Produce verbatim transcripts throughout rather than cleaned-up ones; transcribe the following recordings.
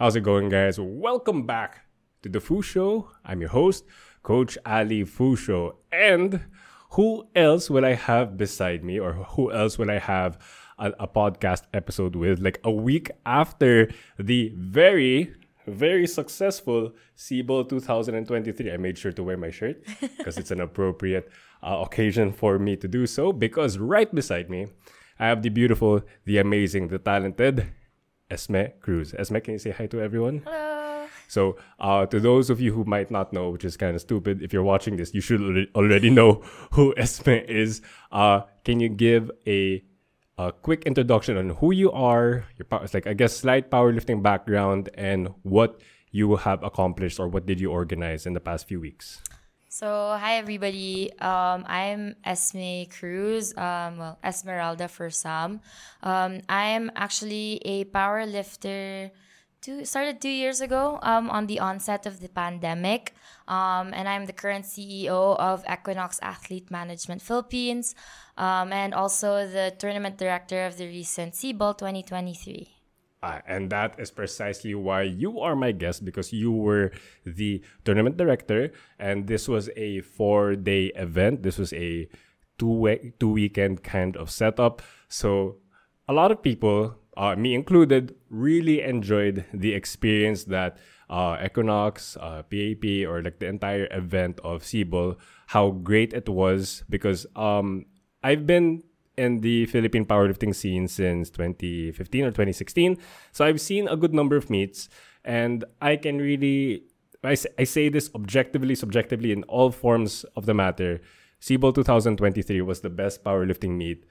How's it going, guys? Welcome back to the Fusho. I'm your host, Coach Ali Fusho. And who else will I have beside me, or who else will I have a, a podcast episode with, like a week after the very, very successful SIBOL twenty twenty-three. I made sure to wear my shirt because it's an appropriate uh, occasion for me to do so, because right beside me, I have the beautiful, the amazing, the talented Esme Cruz. Esme, can you say hi to everyone? Hello. So uh, to those of you who might not know, which is kind of stupid, if you're watching this, you should al- already know who Esme is. Uh, can you give a, a quick introduction on who you are, your power, like I guess slight powerlifting background, and what you have accomplished, or what did you organize in the past few weeks? So hi everybody, um, I'm Esme Cruz, um, well Esmeralda for some. Um, I'm actually a powerlifter. Two, started two years ago um, on the onset of the pandemic. Um, and I'm the current C E O of Equinox Athlete Management Philippines, um, and also the tournament director of the recent SIBOL twenty twenty-three. Uh, and that is precisely why you are my guest, because you were the tournament director. And this was a four-day event. This was a two-we- two-weekend kind of setup. So a lot of people, Uh, me included, really enjoyed the experience that uh, Equinox, uh, P A P, or like the entire event of SIBOL, how great it was, because um, I've been in the Philippine powerlifting scene since twenty fifteen or twenty sixteen. So I've seen a good number of meets, and I can really, I, I say this objectively, subjectively, in all forms of the matter, SIBOL twenty twenty-three was the best powerlifting meet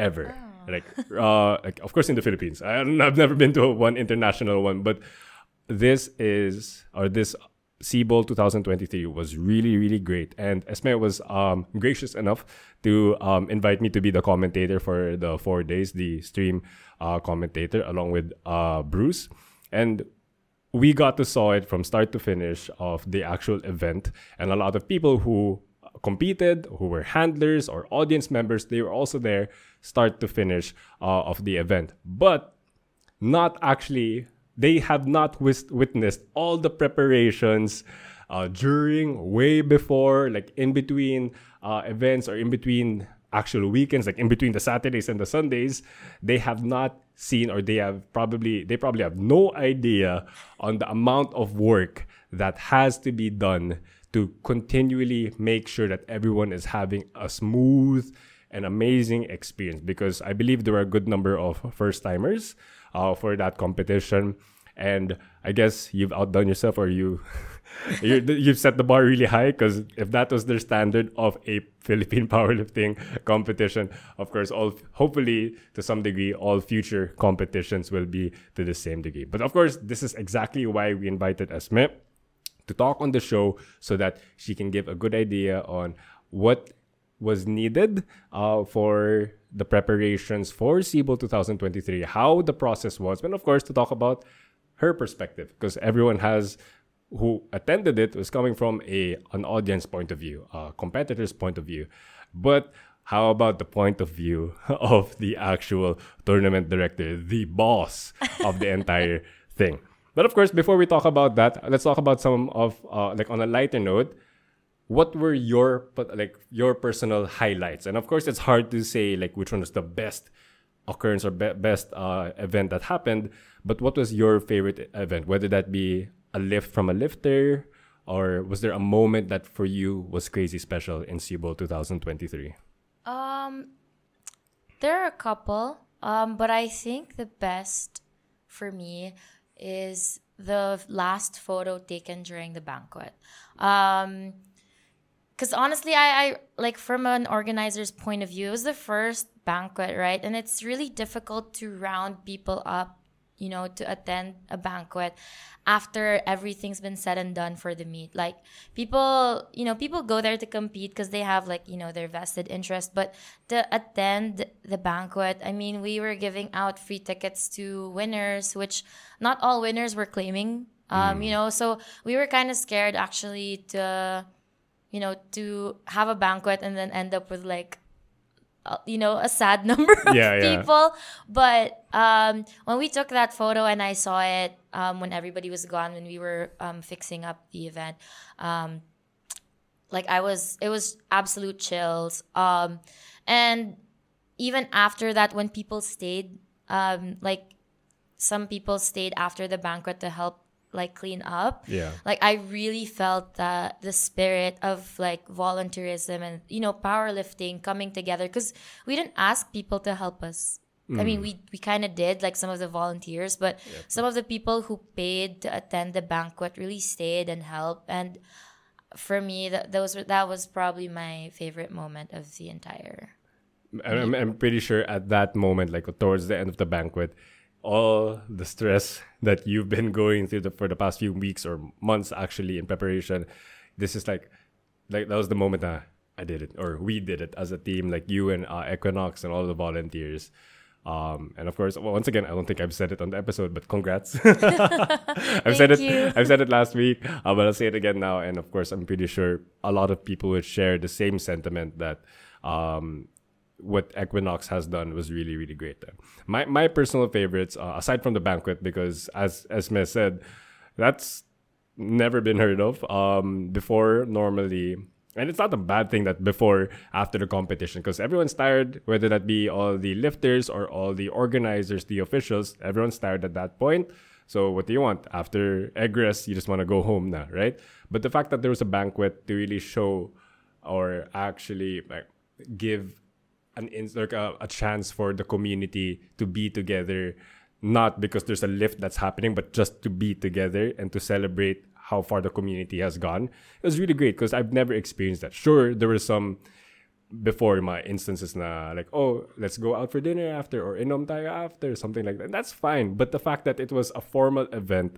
ever. Oh. Like, uh, like, of course, in the Philippines. I don't, I've never been to a one international one, but this is, or this SIBOL twenty twenty-three was really, really great. And Esme was um, gracious enough to um, invite me to be the commentator for the four days, the stream uh, commentator, along with uh, Bruce. And we got to saw it from start to finish of the actual event. And a lot of people who competed, who were handlers or audience members, they were also there start to finish uh, of the event, but not actually, they have not wis- witnessed all the preparations uh, during, way before, like in between uh, events, or in between actual weekends, like in between the Saturdays and the Sundays. They have not seen, or they have probably, they probably have no idea on the amount of work that has to be done to continually make sure that everyone is having a smooth and amazing experience, because I believe there were a good number of first-timers uh, for that competition. And I guess you've outdone yourself, or you, you're, you've set the bar really high, because if that was their standard of a Philippine powerlifting competition, of course, all hopefully to some degree, all future competitions will be to the same degree. But of course, this is exactly why we invited Esme to talk on the show, so that she can give a good idea on what was needed uh, for the preparations for SIBOL twenty twenty-three, how the process was, and of course, to talk about her perspective, because everyone has, who attended it, was coming from a an audience point of view, a competitor's point of view. But how about the point of view of the actual tournament director, the boss of the entire thing? But of course, before we talk about that, let's talk about some of, uh, like on a lighter note, what were your, like your personal highlights? And of course, it's hard to say like which one was the best occurrence or be- best uh, event that happened. But what was your favorite event? Whether that be a lift from a lifter, or was there a moment that for you was crazy special in SIBOL twenty twenty-three? Um, there are a couple, um, but I think the best for me is the last photo taken during the banquet. Um, because honestly, I, I, like from an organizer's point of view, it was the first banquet, right? And it's really difficult to round people up, you know, to attend a banquet after everything's been said and done for the meet. Like people, you know, people go there to compete because they have like, you know, their vested interest. But to attend the banquet, I mean, we were giving out free tickets to winners, which not all winners were claiming, um, mm. you know. So we were kind of scared actually to, you know, to have a banquet and then end up with like uh, you know, a sad number of yeah, people. Yeah. But um, when we took that photo and I saw it um, when everybody was gone, when we were um, fixing up the event, um, like I was, it was absolute chills. Um, and even after that, when people stayed, um, like some people stayed after the banquet to help like clean up. Yeah. Like I really felt that the spirit of like volunteerism and, you know, powerlifting coming together, because we didn't ask people to help us. Mm. I mean, we, we kind of did, like some of the volunteers, but yep. some of the people who paid to attend the banquet really stayed and helped. And for me, that those were, that was probably my favorite moment of the entire. I'm, I'm pretty sure at that moment, like towards the end of the banquet, all the stress that you've been going through the, for the past few weeks or months, actually, in preparation, this is like, like that was the moment that I did it, or we did it as a team, like you and uh, Equinox and all the volunteers. Um, and of course, well, once again, I don't think I've said it on the episode, but congrats. I've Thank said it. You. I've said it last week, uh, but I'll say it again now. And of course, I'm pretty sure a lot of people would share the same sentiment that um, what Equinox has done was really, really great. There, my my personal favorites, uh, aside from the banquet, because as Esme said, that's never been heard of um, before. Normally. And it's not a bad thing that before, after the competition, because everyone's tired, whether that be all the lifters or all the organizers, the officials, everyone's tired at that point. So what do you want? After egress, you just want to go home now, right? But the fact that there was a banquet to really show or actually like, give an like a, a chance for the community to be together, not because there's a lift that's happening, but just to be together and to celebrate how far the community has gone. It was really great because I've never experienced that. Sure, there were some before my instances na like, oh, let's go out for dinner after or inom tayo after, something like that. That's fine. But the fact that it was a formal event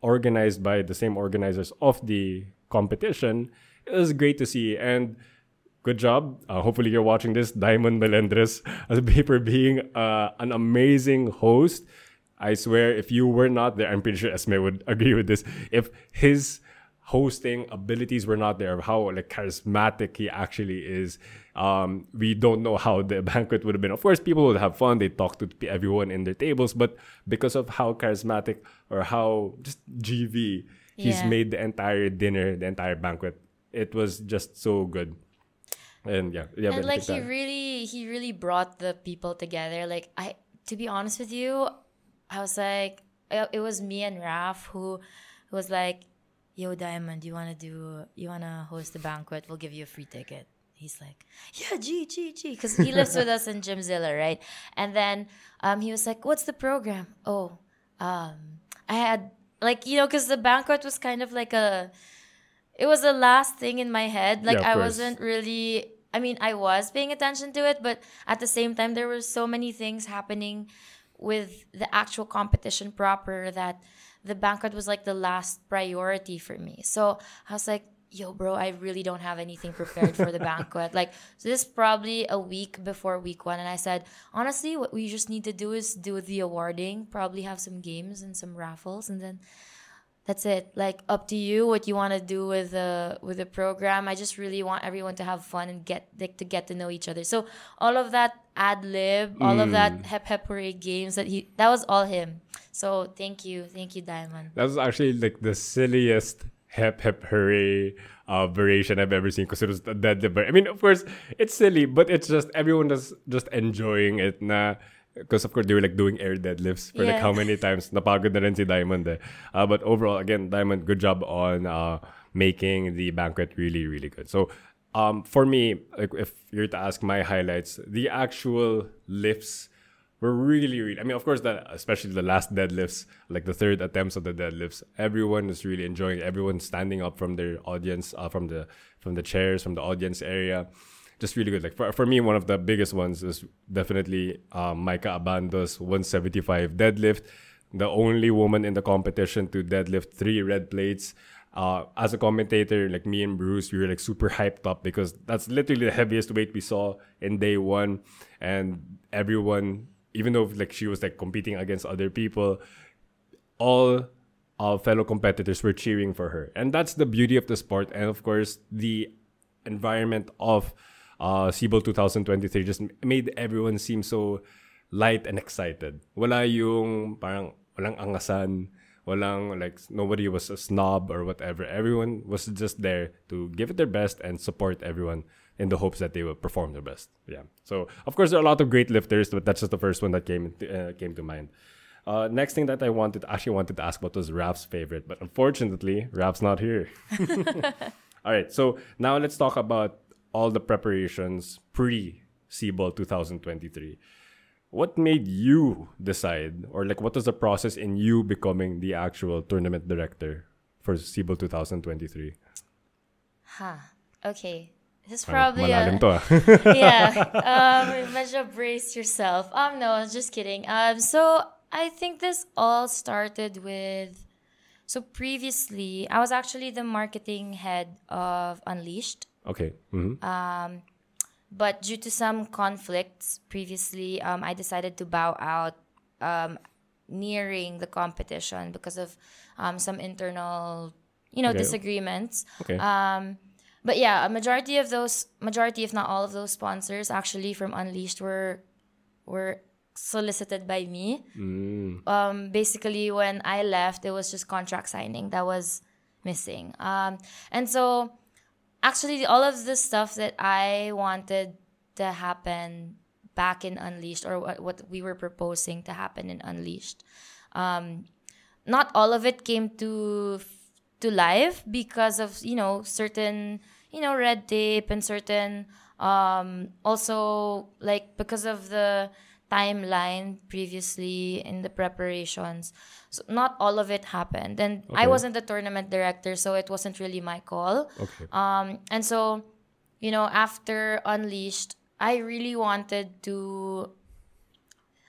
organized by the same organizers of the competition, it was great to see. And good job. Uh, hopefully you're watching this. Diamond Belendres, for being uh, an amazing host. I swear, if you were not there, I'm pretty sure Esme would agree with this. If his hosting abilities were not there, how like charismatic he actually is, um, we don't know how the banquet would have been. Of course, people would have fun. They talk to everyone in their tables. But because of how charismatic or how just G V he's yeah. made the entire dinner, the entire banquet, it was just so good. And yeah. yeah and like he that. really, he really brought the people together. Like I, to be honest with you, I was like, it was me and Raf who, who was like, yo, Diamond, you wanna do, you wanna host the banquet? We'll give you a free ticket. He's like, yeah, gee, gee, gee, because he lives with us in Jimzilla, right? And then um, he was like, what's the program? Oh, um, I had like, you know, because the banquet was kind of like a, it was the last thing in my head. Like yeah, I course. wasn't really, I mean, I was paying attention to it, but at the same time, there were so many things happening with the actual competition proper that the banquet was like the last priority for me. So I was like, yo, bro, I really don't have anything prepared for the banquet. Like, so this is probably a week before week one. And I said, honestly, what we just need to do is do the awarding, probably have some games and some raffles. And then that's it. Like, up to you what you want to do with the with the program. I just really want everyone to have fun and get like, to get to know each other. So all of that ad lib, all mm. of that hep hep hooray games that he that was all him. So thank you, thank you, Diamond. That was actually like the silliest hep hep hooray uh, variation I've ever seen, because it was that. The, I mean, of course, it's silly, but it's just everyone was just enjoying it na. Because, of course, they were, like, doing air deadlifts for, yeah. like, how many times. Napagod na rin si Diamond eh. Uh, but overall, again, Diamond, good job on uh, making the banquet really, really good. So, um, for me, like, if you're to ask my highlights, the actual lifts were really, really... I mean, of course, the, especially the last deadlifts, like the third attempts of the deadlifts, everyone was really enjoying it. Everyone standing up from their audience, uh, from the from the chairs, from the audience area. Just really good. Like for, for me, one of the biggest ones is definitely um, Micah Abando's one seventy-five deadlift. The only woman in the competition to deadlift three red plates. Uh, as a commentator, like me and Bruce, we were like super hyped up because that's literally the heaviest weight we saw in day one. And everyone, even though like she was like competing against other people, all uh, fellow competitors were cheering for her. And that's the beauty of the sport. And of course, the environment of uh, SIBOL twenty twenty-three just made everyone seem so light and excited. Wala yung parang walang angasan, walang like nobody was a snob or whatever. Everyone was just there to give it their best and support everyone in the hopes that they will perform their best. Yeah. So of course there are a lot of great lifters, but that's just the first one that came uh, came to mind. Uh, next thing that I wanted, actually wanted to ask what was Raf's favorite, but unfortunately, Raf's not here. All right, so now let's talk about all the preparations pre-SIBOL twenty twenty-three. What made you decide, or like what was the process in you becoming the actual tournament director for SIBOL twenty twenty-three? Huh, okay. This is probably uh, to, ah. Yeah, um, medyo brace yourself. Um, no, just kidding. Um, so... I think this all started with, so previously, I was actually the marketing head of Unleashed. Okay. Mm-hmm. Um, but due to some conflicts previously, um, I decided to bow out um, nearing the competition because of um, some internal, you know, okay. disagreements. Okay. Um, but yeah, a majority of those, majority if not all of those sponsors actually from Unleashed were, were, solicited by me. Mm. Um, basically, when I left, it was just contract signing that was missing. Um, and so, actually, all of the stuff that I wanted to happen back in Unleashed, or what, what we were proposing to happen in Unleashed, um, not all of it came to to life because of, you know, certain, you know, red tape and certain, um, also, like, because of the timeline previously in the preparations. So not all of it happened. And okay. I wasn't the tournament director, so it wasn't really my call. Okay. Um, and so, you know, after Unleashed, I really wanted to,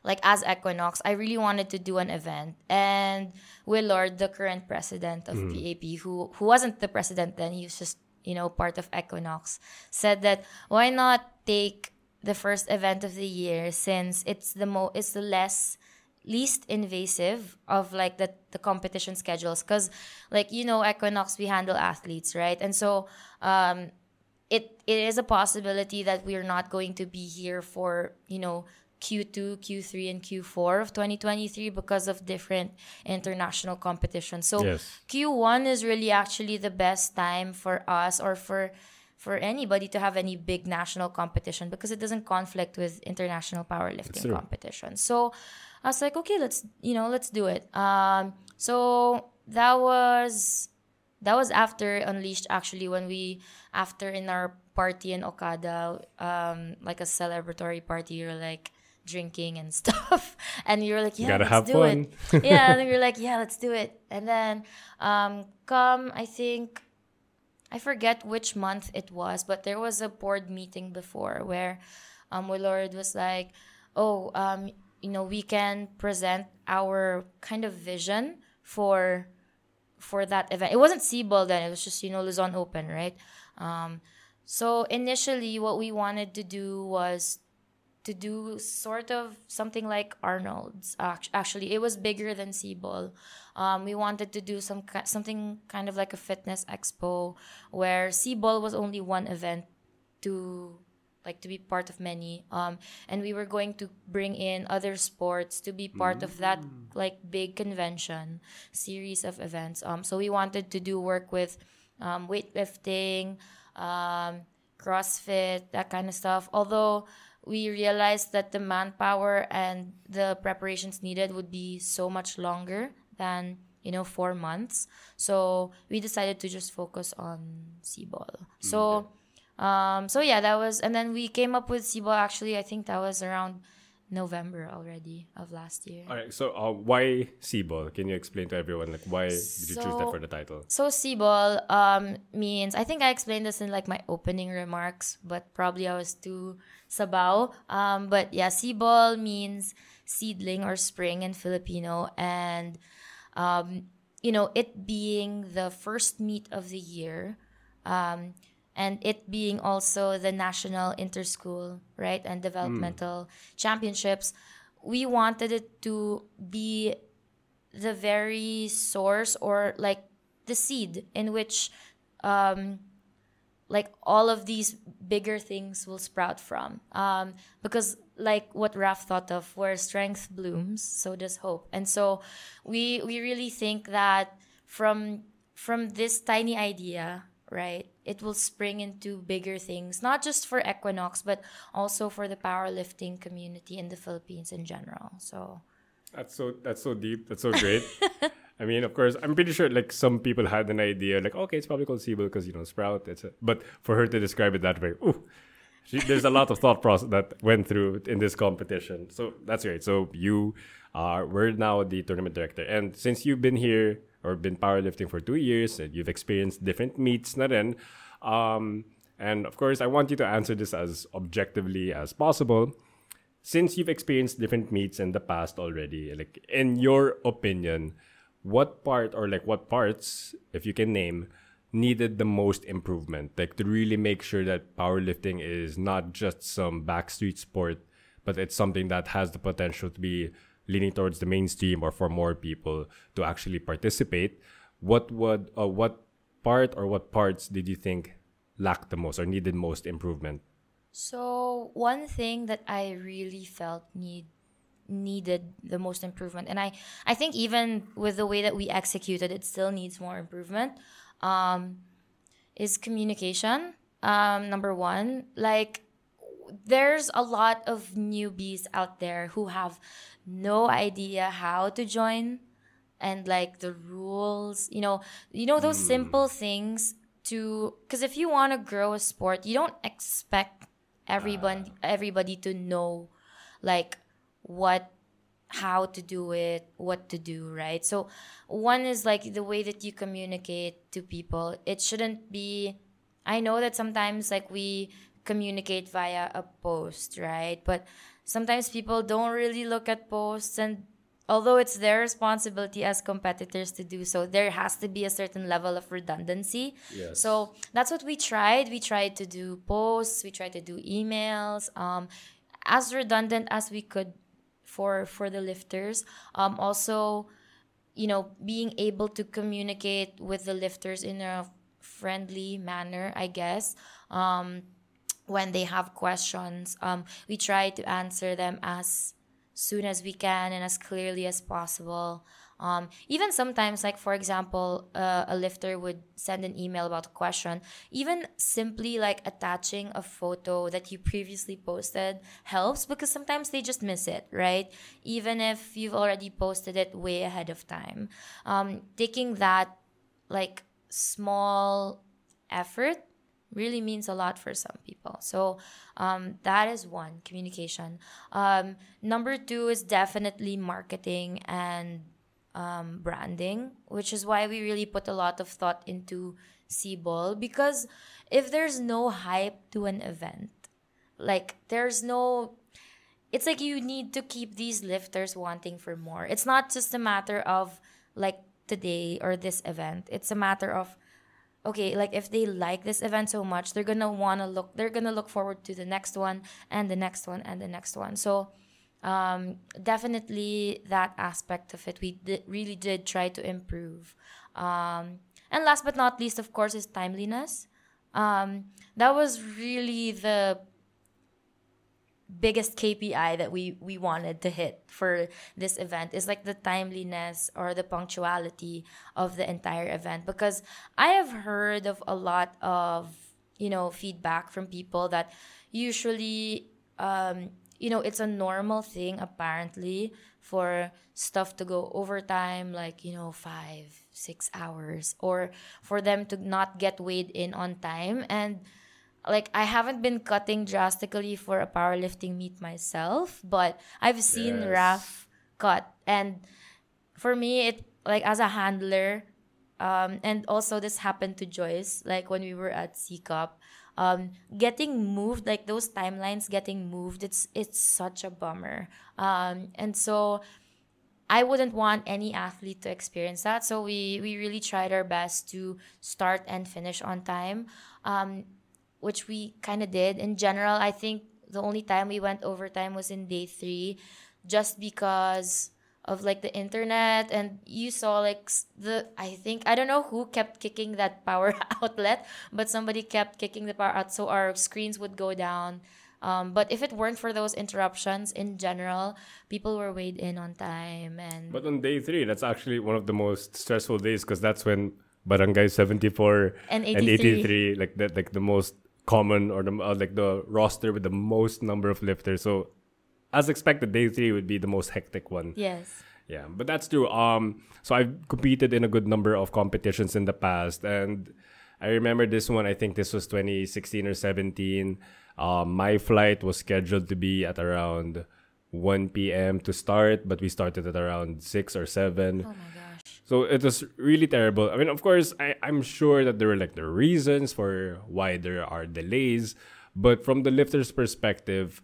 like as Equinox, I really wanted to do an event. And Willard, the current president of mm. P A P, who, who wasn't the president then, he was just, you know, part of Equinox, said that why not take the first event of the year, since it's the mo it's the less least invasive of like the, the competition schedules, because like, you know, Equinox, we handle athletes, right? And so um it it is a possibility that we are not going to be here for, you know, Q two, Q three, and Q four of twenty twenty-three because of different international competitions. So yes. Q one is really actually the best time for us, or for for anybody to have any big national competition, because it doesn't conflict with international powerlifting competition. So I was like, okay, let's, you know, let's do it. Um, so that was, that was after Unleashed, actually, when we, after in our party in Okada, um, like a celebratory party, you're like drinking and stuff. And you're like, yeah, gotta let's have do fun. It. Yeah. And you're like, yeah, let's do it. And then um, come, I think, I forget which month it was, but there was a board meeting before where um, Willard was like, oh, um, you know, we can present our kind of vision for for that event. It wasn't SIBOL then. It was just, you know, Luzon Open, right? Um, so initially what we wanted to do was to do sort of something like Arnold's. Actually, it was bigger than SIBOL. Um, we wanted to do some something kind of like a fitness expo, where SIBOL was only one event to like to be part of many, um, and we were going to bring in other sports to be part mm. of that like big convention series of events. Um, so we wanted to do work with um, weightlifting, um, CrossFit, that kind of stuff. Although we realized that the manpower and the preparations needed would be so much longer than, you know, four months. So we decided to just focus on SIBOL. So, okay. um, so yeah, that was, and then we came up with SIBOL. Actually, I think that was around November already of last year. All right. So uh, why SIBOL? Can you explain to everyone like why did you so, choose that for the title? So SIBOL um, means, I think I explained this in like my opening remarks, but probably I was too sabaw. Um, but yeah, SIBOL means seedling or spring in Filipino, and um, you know, it being the first meet of the year. Um, And it being also the national interschool, right, and developmental mm. championships, we wanted it to be the very source or like the seed in which um, like all of these bigger things will sprout from. Um, because like what Raf thought of, where strength blooms, so does hope. And so we we really think that from from this tiny idea, right, it will spring into bigger things, not just for Equinox, but also for the powerlifting community in the Philippines in general. So that's so that's so deep. That's so great. I mean, of course, I'm pretty sure like some people had an idea, like, okay, it's probably called SIBOL because, you know, sprout. It's a, but for her to describe it that way, ooh, she, there's a lot of thought process that went through in this competition. So that's great. So you are, we're now the tournament director. And since you've been here or been powerlifting for two years and you've experienced different meets na rin, um, and of course, I want you to answer this as objectively as possible. Since you've experienced different meets in the past already, like in your opinion, what part or like what parts, if you can name, needed the most improvement? Like to really make sure that powerlifting is not just some backstreet sport, but it's something that has the potential to be leaning towards the mainstream or for more people to actually participate. What would, uh, what part or what parts did you think lacked the most or needed most improvement? So one thing that I really felt need needed the most improvement, and I, I think even with the way that we executed, it still needs more improvement, um, is communication, um, number one. Like, there's a lot of newbies out there who have no idea how to join and, like, the rules, you know, you know those mm. simple things to... Because if you want to grow a sport, you don't expect everyone, uh. everybody to know, like... what, how to do it, what to do, right? So one is like the way that you communicate to people. It shouldn't be, I know that sometimes like we communicate via a post, right? But sometimes people don't really look at posts, and although it's their responsibility as competitors to do so, there has to be a certain level of redundancy. Yes. So that's what we tried. We tried to do posts, we tried to do emails, um, as redundant as we could for for the lifters. Um, also, you know, being able to communicate with the lifters in a friendly manner, I guess, um, when they have questions. Um, we try to answer them as soon as we can and as clearly as possible. Um, even sometimes, like, for example, uh, a lifter would send an email about a question. Even simply, like, attaching a photo that you previously posted helps, because sometimes they just miss it, right? Even if you've already posted it way ahead of time. Um, taking that, like, small effort really means a lot for some people. So um, that is one, communication. Um, number two is definitely marketing and... Um, branding, which is why we really put a lot of thought into SIBOL, because if there's no hype to an event, like there's no, it's like you need to keep these lifters wanting for more. It's not just a matter of like today or this event. It's a matter of, okay, like if they like this event so much, they're gonna wanna look, they're gonna look forward to the next one and the next one and the next one. So Um, definitely that aspect of it, we di- really did try to improve. Um, and last but not least, of course, is timeliness. Um, that was really the biggest K P I that we, we wanted to hit for this event, is like the timeliness or the punctuality of the entire event. Because I have heard of a lot of, you know, feedback from people that usually... Um, you know, it's a normal thing, apparently, for stuff to go overtime, like, you know, five, six hours, or for them to not get weighed in on time. And, like, I haven't been cutting drastically for a powerlifting meet myself, but I've seen yes. Raf cut. And for me, it, like, as a handler, um, and also this happened to Joyce, like, when we were at C-Cup, Um, getting moved, like those timelines getting moved, it's it's such a bummer. Um, and so I wouldn't want any athlete to experience that. So we, we really tried our best to start and finish on time, um, which we kind of did. In general, I think the only time we went overtime was in day three, just because of like the internet, and you saw like the I think I don't know who kept kicking that power outlet, but somebody kept kicking the power out, so our screens would go down. Um, but if it weren't for those interruptions, in general, people were weighed in on time. And but on day three, that's actually one of the most stressful days, because that's when Barangay seventy-four and eighty-three, and eighty-three like that, like the most common, or the uh, like the roster with the most number of lifters. So, as expected, day three would be the most hectic one. Yes. Yeah, but that's true. Um, so I've competed in a good number of competitions in the past, and I remember this one. I think this was twenty sixteen or seventeen. Uh, my flight was scheduled to be at around one p.m. to start, but we started at around six or seven. Oh my gosh. So it was really terrible. I mean, of course, I, I'm sure that there were like the reasons for why there are delays, but from the lifter's perspective,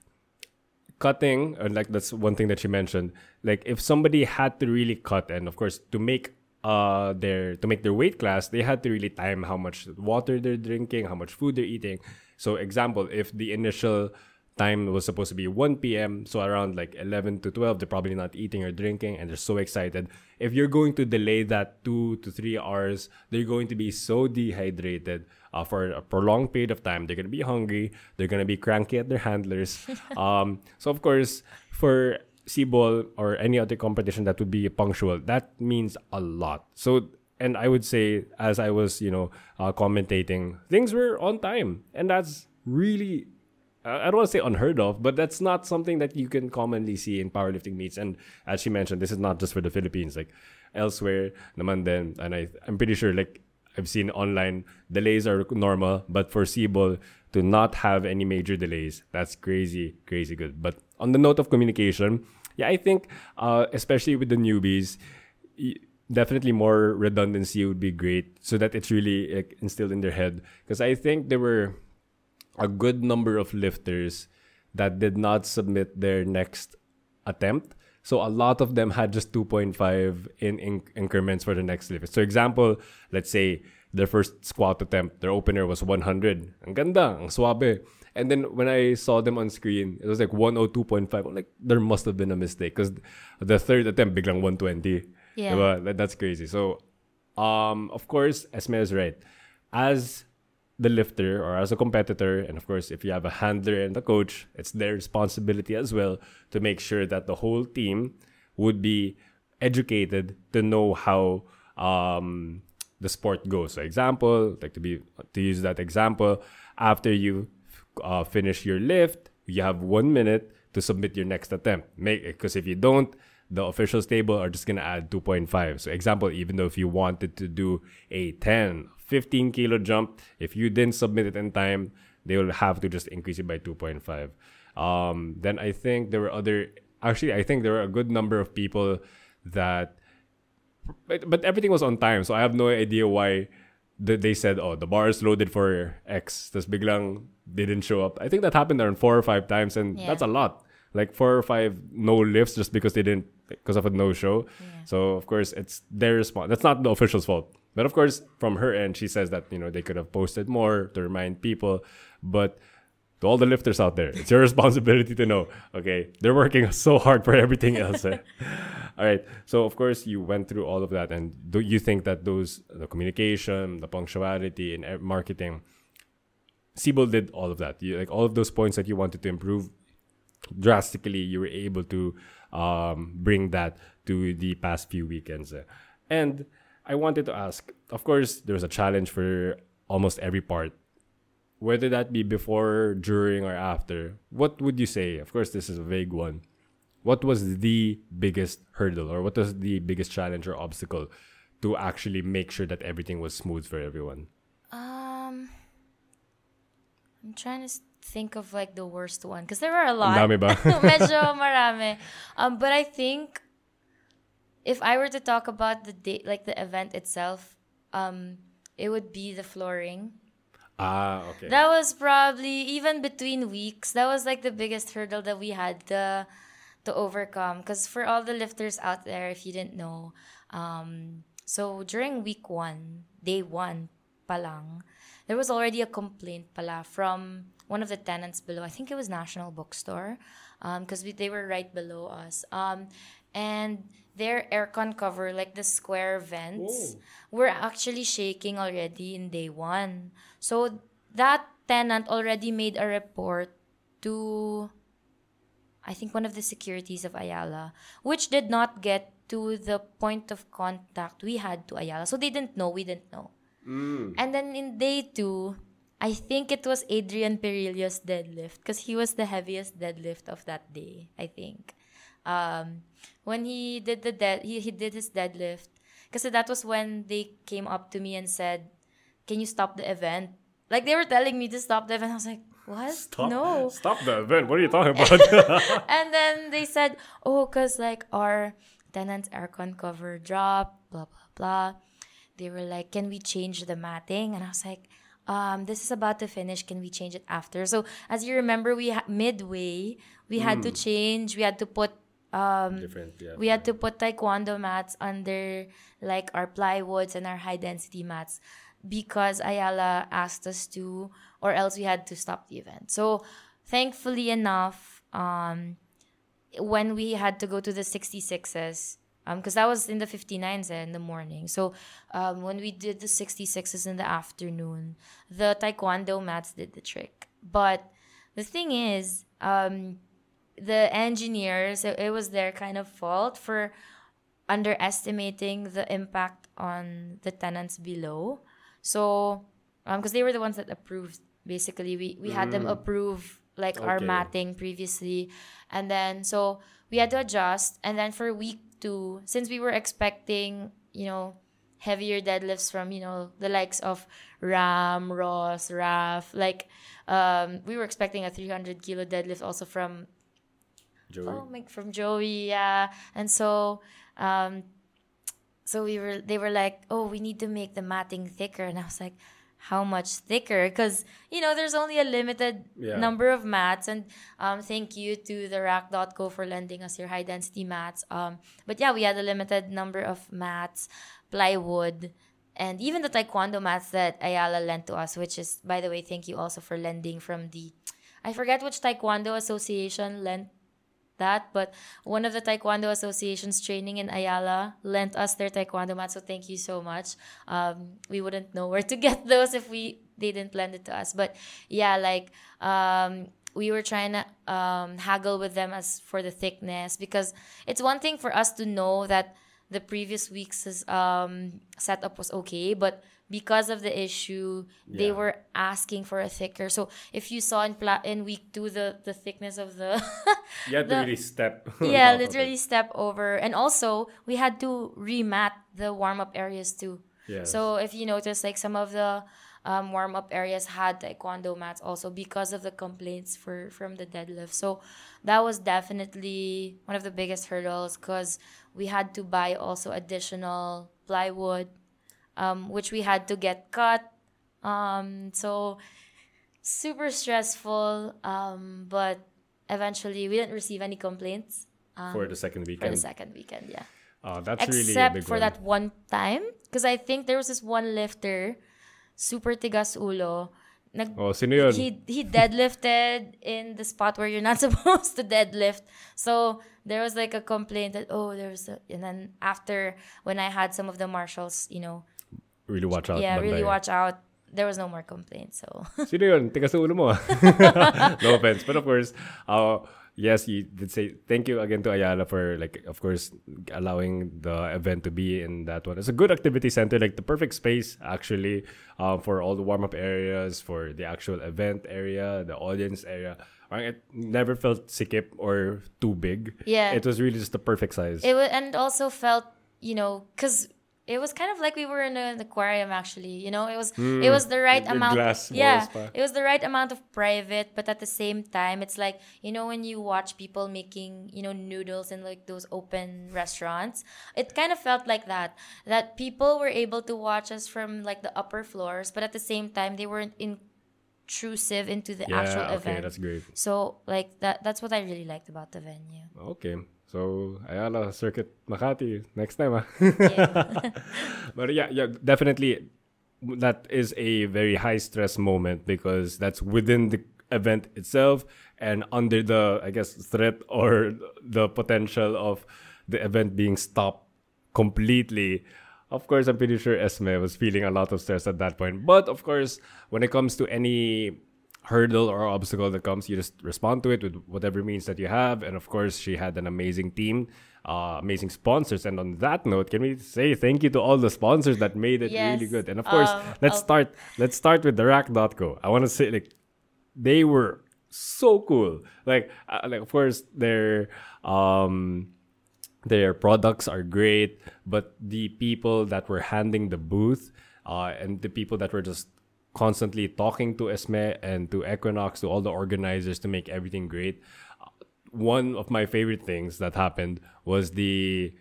cutting, and like that's one thing that she mentioned, like if somebody had to really cut, and of course to make uh their to make their weight class, they had to really time how much water they're drinking, how much food they're eating. So example, if the initial time was supposed to be one p.m. so around like eleven to twelve, they're probably not eating or drinking, and they're so excited. If you're going to delay that two to three hours, they're going to be so dehydrated uh, for a prolonged period of time. They're going to be hungry, they're going to be cranky at their handlers. Um so of course, for SIBOL or any other competition that would be punctual, that means a lot. So, and I would say, as I was, you know, uh, commentating, things were on time. And that's really, uh, I don't want to say unheard of, but that's not something that you can commonly see in powerlifting meets. And as she mentioned, this is not just for the Philippines, like elsewhere naman din. And I, I'm pretty sure, like I've seen online, delays are normal, but for SIBOL to not have any major delays, that's crazy, crazy good. But on the note of communication, yeah, I think uh, especially with the newbies, y- definitely more redundancy would be great, so that it's really like, instilled in their head. Because I think there were a good number of lifters that did not submit their next attempt. So a lot of them had just two point five in, in increments for the next lift. So example, let's say their first squat attempt, their opener was one hundred. Ang ganda, ang suabe. And then when I saw them on screen, it was like one oh two point five. I'm like, there must have been a mistake, because the third attempt, biglang one twenty. Yeah. Diba? That's crazy. So, um, of course, Esme is right. As the lifter or as a competitor, and of course, if you have a handler and a coach, it's their responsibility as well to make sure that the whole team would be educated to know how um, the sport goes. So, example, like to be to use that example, after you Uh, finish your lift, you have one minute to submit your next attempt. Make it, because if you don't, the officials table are just gonna add two point five. So example, even though if you wanted to do a ten, fifteen kilo jump, if you didn't submit it in time, they will have to just increase it by two point five. Um, then I think there were other actually I think there were a good number of people that but, but everything was on time, so I have no idea why they said, oh, the bar is loaded for X. Tas biglang they didn't show up. I think that happened around four or five times, and yeah. That's a lot. Like four or five no lifts just because they didn't, because of a no show. Yeah. So of course it's their response. That's not the official's fault. But of course, from her end, she says that, you know, they could have posted more to remind people. But to all the lifters out there, it's your responsibility to know. Okay, they're working so hard for everything else. Eh? All right. So of course you went through all of that, and do you think that those the communication, the punctuality, and marketing, SIBOL did all of that. You, like all of those points that you wanted to improve drastically, you were able to um, bring that to the past few weekends. Eh? And I wanted to ask. Of course, there was a challenge for almost every part. Whether that be before, during, or after, what would you say? Of course, this is a vague one. What was the biggest hurdle, or what was the biggest challenge or obstacle to actually make sure that everything was smooth for everyone? Um, I'm trying to think of like the worst one, because there were a lot. Ang dami ba? Medyo marami. Um, but I think if I were to talk about the day, like the event itself, um, it would be the flooring. Ah, okay. That was probably, even between weeks, that was like the biggest hurdle that we had to, to overcome. Because for all the lifters out there, if you didn't know, um, so during week one, day one palang, there was already a complaint pala from one of the tenants below. I think it was National Bookstore, because um, they were right below us. Um, and their aircon cover, like the square vents, oh. were actually shaking already in day one. So that tenant already made a report to, I think, one of the securities of Ayala, which did not get to the point of contact we had to Ayala. So they didn't know, we didn't know. Mm. And then in day two, I think it was Adrian Perillo's deadlift, because he was the heaviest deadlift of that day, I think. Um, when he did the dead, he, he did his deadlift, because that was when they came up to me and said, "Can you stop the event?" Like, they were telling me to stop the event. I was like, "What? Stop, no, stop the event. What are you talking about?" And then they said, "Oh, because like our tenant's aircon cover dropped, blah blah blah." They were like, "Can we change the matting?" And I was like, Um, this is about to finish. Can we change it after? So, as you remember, we ha- midway we mm. had to change. We had to put um, different. Yeah, we had to put taekwondo mats under like our plywoods and our high density mats, because Ayala asked us to, or else we had to stop the event. So, thankfully enough, um, when we had to go to the sixty-sixes. Because um, that was in the fifty-nines eh, in the morning. So um, when we did the sixty-sixes in the afternoon, the taekwondo mats did the trick. But the thing is, um, the engineers, it, it was their kind of fault for underestimating the impact on the tenants below. So, because um, they were the ones that approved, basically. We, we mm. had them approve, like, okay. our matting previously. And then, so we had to adjust. And then for a week, to, since we were expecting, you know, heavier deadlifts from, you know, the likes of Ram, Ross, Raf, like, um, we were expecting a three hundred kilo deadlift also from Joey. Oh, my, from Joey, yeah. And so, um, so we were, they were like, "Oh, we need to make the matting thicker," and I was like, "How much thicker?" Because, you know, there's only a limited yeah. number of mats. And um, thank you to the Rack dot co for lending us your high-density mats. Um, but yeah, we had a limited number of mats, plywood, and even the taekwondo mats that Ayala lent to us, which is, by the way, thank you also for lending from the... I forget which taekwondo association lent that, but one of the taekwondo associations training in Ayala lent us their taekwondo mat, so thank you so much. Um, we wouldn't know where to get those if we they didn't lend it to us. But yeah, like um, we were trying to um, haggle with them as for the thickness, because it's one thing for us to know that the previous week's um, setup was okay, but because of the issue, yeah. they were asking for a thicker. So if you saw in pla- in week two, the, the thickness of the... you had the, to really step. Yeah, literally step over. And also, we had to remat the warm-up areas too. Yes. So if you notice, like some of the um, warm-up areas had taekwondo mats also because of the complaints for from the deadlift. So that was definitely one of the biggest hurdles, because we had to buy also additional plywood, Um, which we had to get cut. Um, so, super stressful. Um, but eventually, we didn't receive any complaints. Um, for the second weekend. For the second weekend, yeah. Oh, that's Except really a big for one. That one time. Because I think there was this one lifter, super tigas ulo. Nag- oh, sino yun? He, he deadlifted in the spot where you're not supposed to deadlift. So, there was like a complaint that, oh, there was a... And then after, when I had some of the marshals, you know... Really watch out. Yeah, really watch out. There was no more complaints. So. Sino yun? Tigas ulo mo. No offense, but of course, uh, yes, you did say thank you again to Ayala for, like, of course, allowing the event to be in that one. It's a good activity center, like the perfect space actually, uh, for all the warm up areas, for the actual event area, the audience area. It never felt sikip or too big. Yeah, it was really just the perfect size. It w- and also felt, you know, because it was kind of like we were in an aquarium, actually. You know, it was mm, it was the right the, amount. The glass yeah, spa. It was the right amount of private, but at the same time, it's like, you know, when you watch people making, you know, noodles in like those open restaurants, it kind of felt like that. That people were able to watch us from like the upper floors, but at the same time, they weren't intrusive into the yeah, actual okay, event. Yeah, that's great. So like that, that's what I really liked about the venue. Okay. So, Ayala Circuit Makati next time. Huh? Yeah. But yeah, yeah, definitely that is a very high stress moment, because that's within the event itself and under the, I guess, threat or the potential of the event being stopped completely, of course, I'm pretty sure Esme was feeling a lot of stress at that point. But of course, when it comes to any hurdle or obstacle that comes, you just respond to it with whatever means that you have. And of course, she had an amazing team, uh, amazing sponsors. And on that note, can we say thank you to all the sponsors that made it yes. really good? And of course, um, let's oh. start. Let's start with the Rack dot co. I want to say, like, they were so cool. Like, uh, like of course, their um, their products are great, but the people that were handling the booth, uh, and the people that were just constantly talking to Esme and to Equinox, to all the organizers to make everything great. One of my favorite things that happened was the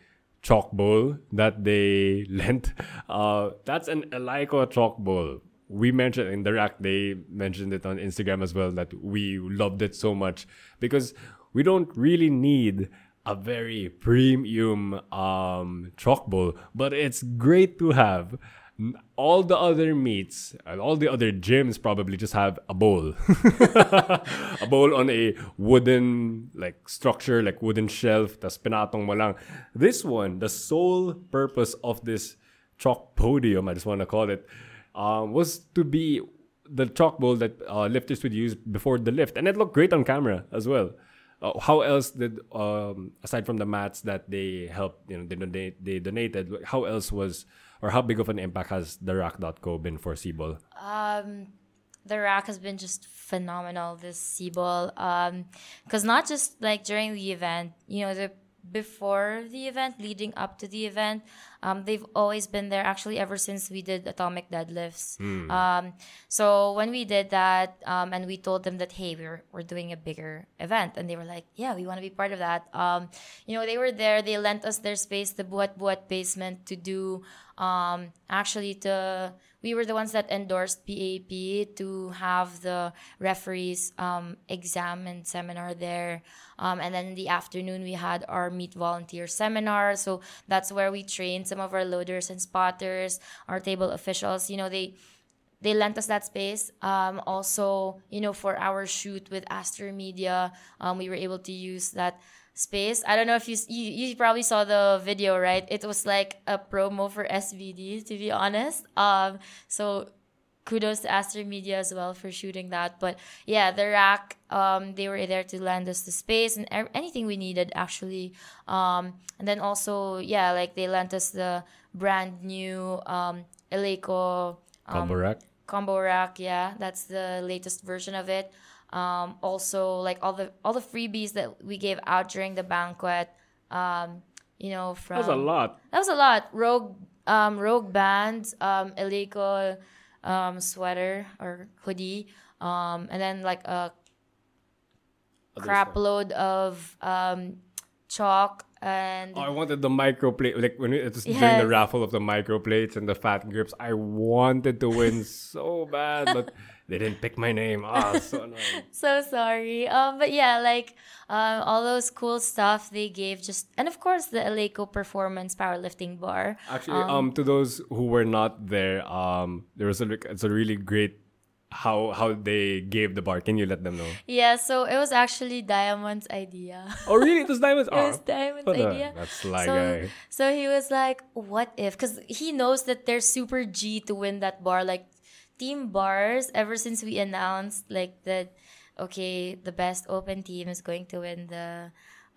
chalk bowl that they lent. Uh, that's an Eleiko chalk bowl. We mentioned in the Rack, they mentioned it on Instagram as well, that we loved it so much because we don't really need a very premium um, chalk bowl, but it's great to have. All the other meets and all the other gyms probably just have a bowl. A bowl on a wooden like structure, like wooden shelf, tas pinatong mo lang. This one, the sole purpose of this chalk podium, I just want to call it, uh, was to be the chalk bowl that uh, lifters would use before the lift. And it looked great on camera as well. Uh, how else did, um, aside from the mats that they helped, you know, they, they, they donated, how else was, or how big of an impact has the Rack dot co been for SIBOL? Um, the Rack has been just phenomenal this SIBOL. Because um, not just like during the event, you know, the before the event, leading up to the event, um, they've always been there, actually ever since we did atomic deadlifts. Mm. Um, so when we did that, um, and we told them that, hey, we're we're doing a bigger event, and they were like, yeah, we want to be part of that. Um, you know, they were there. They lent us their space, the Buhat Buhat basement, to do um, actually to. We were the ones that endorsed P A P to have the referees um, exam and seminar there. Um, and then in the afternoon, we had our meet volunteer seminar. So that's where we trained some of our loaders and spotters, our table officials. You know, they they lent us that space. Um, also, you know, for our shoot with Astro Media, um, we were able to use that space. I don't know if you, you you probably saw the video, right? It was like a promo for S V D, to be honest. Um, so kudos to Astro Media as well for shooting that. But yeah, the Rack, um, they were there to lend us the space and er- anything we needed, actually. Um, and then also, yeah, like they lent us the brand new um, Eleiko um, combo rack. Combo rack, yeah, that's the latest version of it. Um, also, like all the all the freebies that we gave out during the banquet, um, you know, from that was a lot. That was a lot. Rogue, um, Rogue band, um, Eleiko, um, sweater or hoodie, um, and then like a crap load of um, chalk. And oh, I wanted the microplate, like when it was yes. during the raffle of the microplates and the fat grips. I wanted to win so bad, but they didn't pick my name. Ah, so annoying. So sorry. Um, but yeah, like um, all those cool stuff they gave, just and of course the Eleiko Performance Powerlifting Bar. Actually, um, um, to those who were not there, um, there was a it's a really great. How how they gave the bar. Can you let them know? Yeah, so it was actually Diamond's idea. Oh, really? It was Diamond's idea? It was Diamond's idea. That's sly so, guy. So he was like, what if? Because he knows that they're super G to win that bar. Like, team bars, ever since we announced, like, that, okay, the best open team is going to win the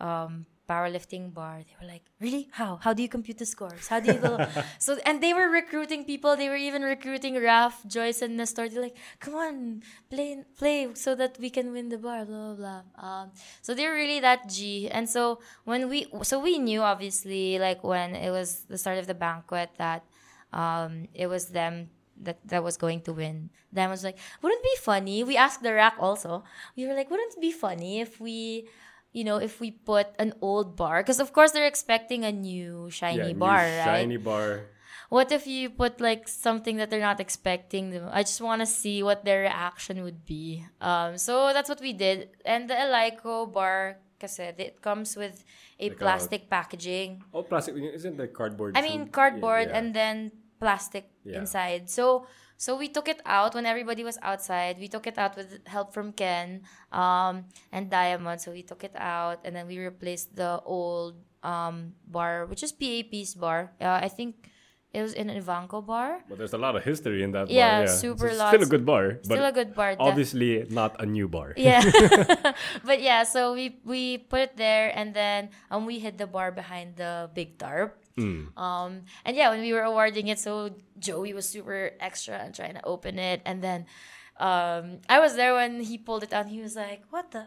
um, powerlifting bar. They were like, really? How? How do you compute the scores? How do you go? So, and they were recruiting people. They were even recruiting Raf, Joyce, and Nestor. They're like, come on, play, play so that we can win the bar, blah, blah, blah. Um, so they're really that G. And so when we, so we knew obviously, like when it was the start of the banquet that um, it was them that, that was going to win. Diamond was like, wouldn't it be funny? We asked the Rack also. We were like, wouldn't it be funny if we... You know, if we put an old bar, because of course they're expecting a new shiny yeah, bar, new right? Shiny bar. What if you put like something that they're not expecting? I just want to see what their reaction would be. Um, so that's what we did. And the Eleiko bar, kasi it comes with a like plastic a, packaging. Oh, plastic! Isn't like cardboard? I mean, cardboard yeah. and then plastic yeah. inside. So. So we took it out when everybody was outside. We took it out with help from Ken um, and Diamond. So we took it out and then we replaced the old um, bar, which is P A P's bar. Uh, I think it was in an Ivanko bar. But there's a lot of history in that yeah, bar. Yeah, super it's lots. Still a good bar. Still but a good bar. Obviously not a new bar. Yeah. But yeah, so we, we put it there, and then um, we hid the bar behind the big tarp. Mm. Um, and yeah, when we were awarding it, so Joey was super extra and trying to open it. And then um, I was there when he pulled it out. He was like, what the?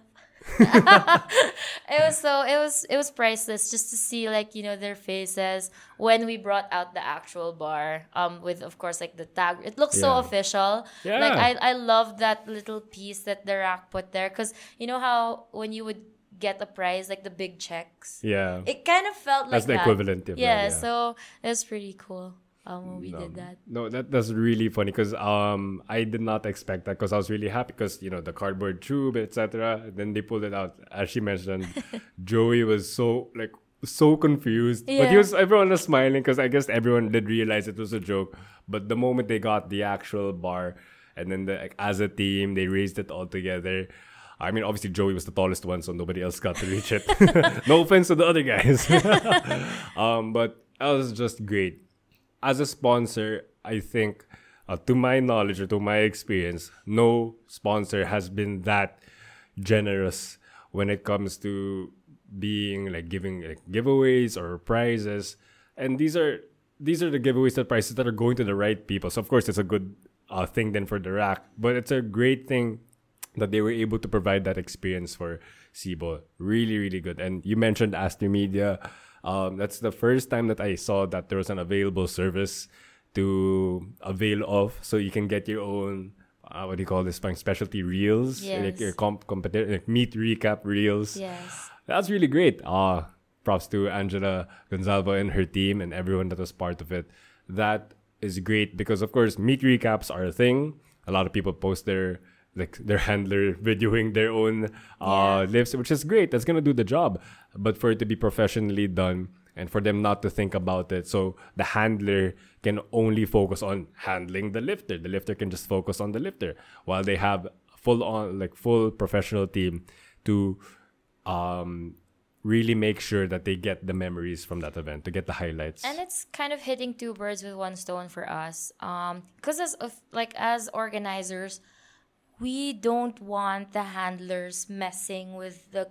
it was so it was it was priceless just to see, like, you know, their faces when we brought out the actual bar, um with of course like the tag. It looks yeah. so official. Yeah. Like I I love that little piece that the Rack put there, because you know how when you would get a prize, like the big checks. Yeah. It kind of felt that's like that's the that. equivalent. Yeah, yeah. So it was pretty cool. Um, when we no, did that. No, that that's really funny, because um I did not expect that, because I was really happy because, you know, the cardboard tube, et cetera. Then they pulled it out. As she mentioned, Joey was so like so confused, yeah. but he was everyone was smiling because I guess everyone did realize it was a joke. But the moment they got the actual bar, and then the, like, as a team they raised it all together. I mean, obviously, Joey was the tallest one, so nobody else got to reach it. No offense to the other guys. um, but that was just great. As a sponsor, I think, uh, to my knowledge or to my experience, no sponsor has been that generous when it comes to being like giving like giveaways or prizes. And these are these are the giveaways, the prizes that are going to the right people. So of course, it's a good uh, thing then for the Rack, but it's a great thing that they were able to provide that experience for SIBOL. Really, really good. And you mentioned Astro Media. Um, that's the first time that I saw that there was an available service to avail of. So you can get your own, uh, what do you call this, like specialty reels? Yes. Like your comp, competi- like meet recap reels. Yes. That's really great. Uh, props to Angela Gonzalva and her team and everyone that was part of it. That is great because, of course, meet recaps are a thing. A lot of people post their... like their handler videoing their own uh, yeah. lips, which is great. That's going to do the job. But for it to be professionally done and for them not to think about it, so the handler can only focus on handling the lifter. The lifter can just focus on the lifter while they have full on, like full professional team to um, really make sure that they get the memories from that event, to get the highlights. And it's kind of hitting two birds with one stone for us. Because um, as of, like as organizers, we don't want the handlers messing with the,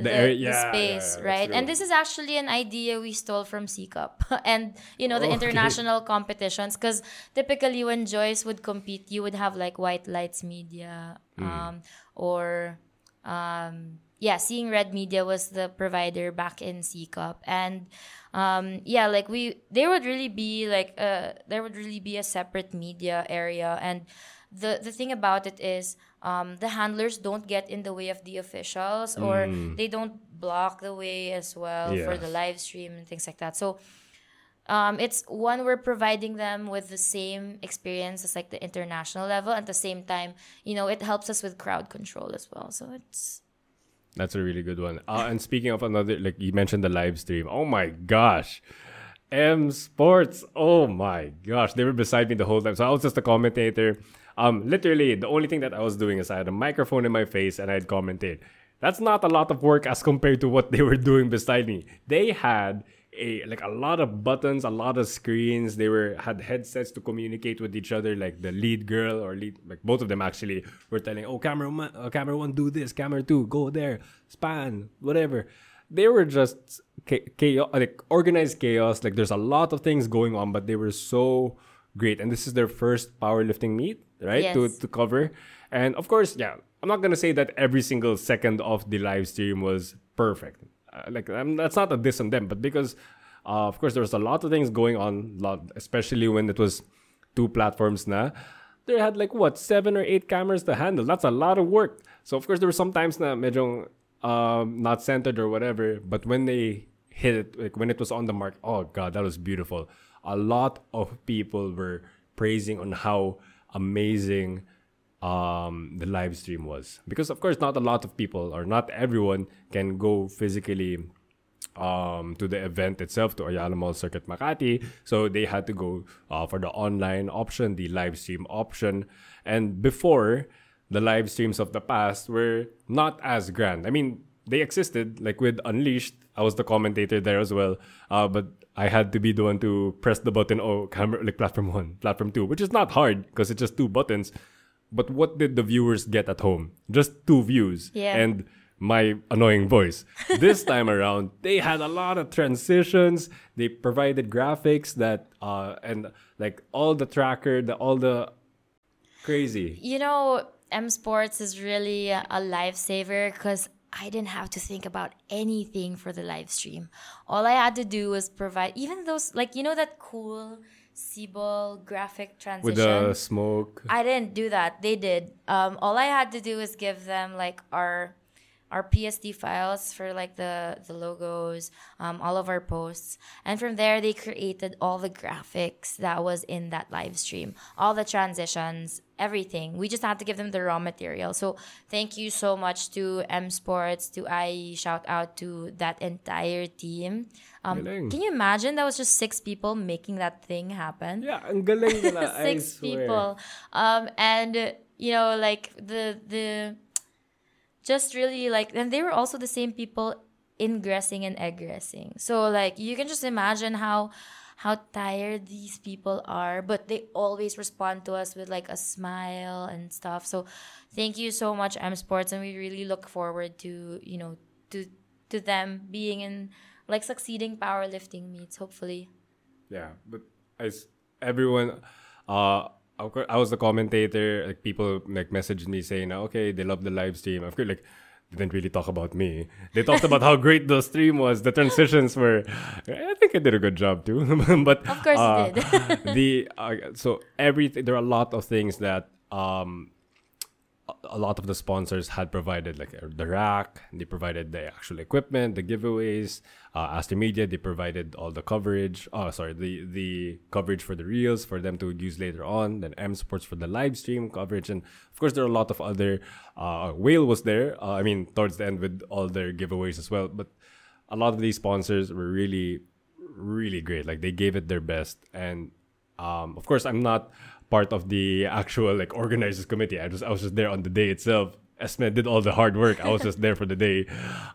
the, the, area, yeah, the space, yeah, yeah, right? And this is actually an idea we stole from C-Cup and, you know, the okay. international competitions. Because typically when Joyce would compete, you would have like White Lights Media um, mm. or, um, yeah, Seeing Red Media was the provider back in C-Cup. And, um, yeah, like we, there would really be like, uh, there would really be a separate media area. And The the thing about it is um, the handlers don't get in the way of the officials or mm. they don't block the way as well yes. for the live stream and things like that. So um, it's one, we're providing them with the same experience as like the international level. At the same time, you know, it helps us with crowd control as well. So it's... That's a really good one. Uh, and speaking of another, like you mentioned the live stream. Oh my gosh. M Sports. Oh my gosh. They were beside me the whole time. So I was just a commentator. Um, literally, the only thing that I was doing is I had a microphone in my face and I'd commentate. That's not a lot of work as compared to what they were doing beside me. They had a like a lot of buttons, a lot of screens. They were had headsets to communicate with each other. Like the lead girl or lead, like both of them actually were telling, "Oh, camera one, uh, camera one, do this. Camera two, go there. Span, whatever." They were just chaos, like organized chaos. Like there's a lot of things going on, but they were so great. And this is their first powerlifting meet. Right? Yes. To, to cover. And of course, yeah, I'm not going to say that every single second of the live stream was perfect. Uh, like, I'm, that's not a diss on them, but because, uh, of course, there was a lot of things going on, lot, especially when it was two platforms na. They had like, what, seven or eight cameras to handle. That's a lot of work. So, of course, there were some times na medyo um, not centered or whatever, but when they hit it, like when it was on the mark, oh God, that was beautiful. A lot of people were praising on how amazing um, the live stream was, because of course not a lot of people or not everyone can go physically um, to the event itself, to Ayala Circuit Makati, so they had to go uh, for the online option, the live stream option. And before, the live streams of the past were not as grand. I mean, they existed. Like with Unleashed, I was the commentator there as well. Uh, but I had to be the one to press the button, oh, camera, like platform one, platform two, which is not hard because it's just two buttons. But what did the viewers get at home? Just two views. Yeah. And my annoying voice. This time around, they had a lot of transitions. They provided graphics that, uh, and like all the tracker, the, all the crazy. You know, M Sports is really a lifesaver because I didn't have to think about anything for the live stream. All I had to do was provide, even those, like, you know, that cool SIBOL graphic transition. With the smoke. I didn't do that. They did. Um, all I had to do was give them, like, our our P S D files for, like, the, the logos, um, all of our posts. And from there, they created all the graphics that was in that live stream. All the transitions, everything. We just had to give them the raw material. So thank you so much to M Sports, to I E. Shout out to that entire team. Um, can you imagine? That was just six people making that thing happen. Yeah, ang galing nila. Six people. Um, and, you know, like, the the... Just really like, and they were also the same people ingressing and egressing. So like, you can just imagine how how tired these people are, but they always respond to us with like a smile and stuff. So thank you so much, M Sports, and we really look forward to, you know, to to them being in like succeeding powerlifting meets, hopefully. Yeah, but as everyone, uh. I was the commentator. Like people like messaged me saying, "Okay, they love the live stream." Of course, like they didn't really talk about me. They talked about how great the stream was. The transitions were. I think I did a good job too. But of course, uh, you did. the uh, so everything. There are a lot of things that um, a lot of the sponsors had provided, like the rack. They provided the actual equipment, the giveaways. Uh, Astro Media, they provided all the coverage. Oh, sorry, the, the coverage for the reels for them to use later on. Then M Sports for the live stream coverage. And of course, there are a lot of other... Uh, Whale was there. Uh, I mean, towards the end with all their giveaways as well. But a lot of these sponsors were really, really great. Like, they gave it their best. And um, of course, I'm not part of the actual, like, organizers committee. I just I was just there on the day itself. Esme did all the hard work. I was just there for the day.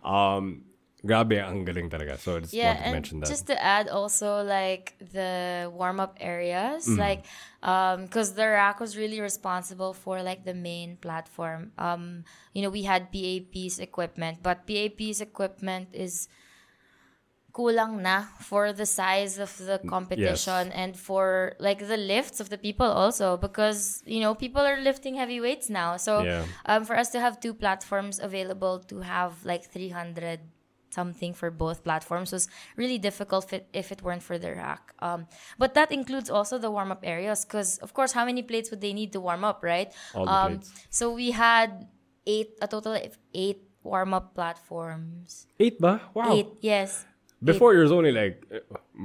Um... Grabe, ang galing talaga. So I just yeah, wanted to mention that. Just to add also, like, the warm-up areas. Mm. Like, because um, the rack was really responsible for, like, the main platform. Um, you know, we had P A P's equipment. But P A P's equipment is kulang na for the size of the competition. Yes. And for, like, the lifts of the people also. Because, you know, people are lifting heavy weights now. So yeah. um, for us to have two platforms available to have, like, three hundred something for both platforms was really difficult if it weren't for the rack. Um, but that includes also the warm-up areas because, of course, how many plates would they need to warm up, right? All the um, plates. So we had eight, a total of eight warm-up platforms. Eight ba? Wow. Eight, yes. Before, it was only like,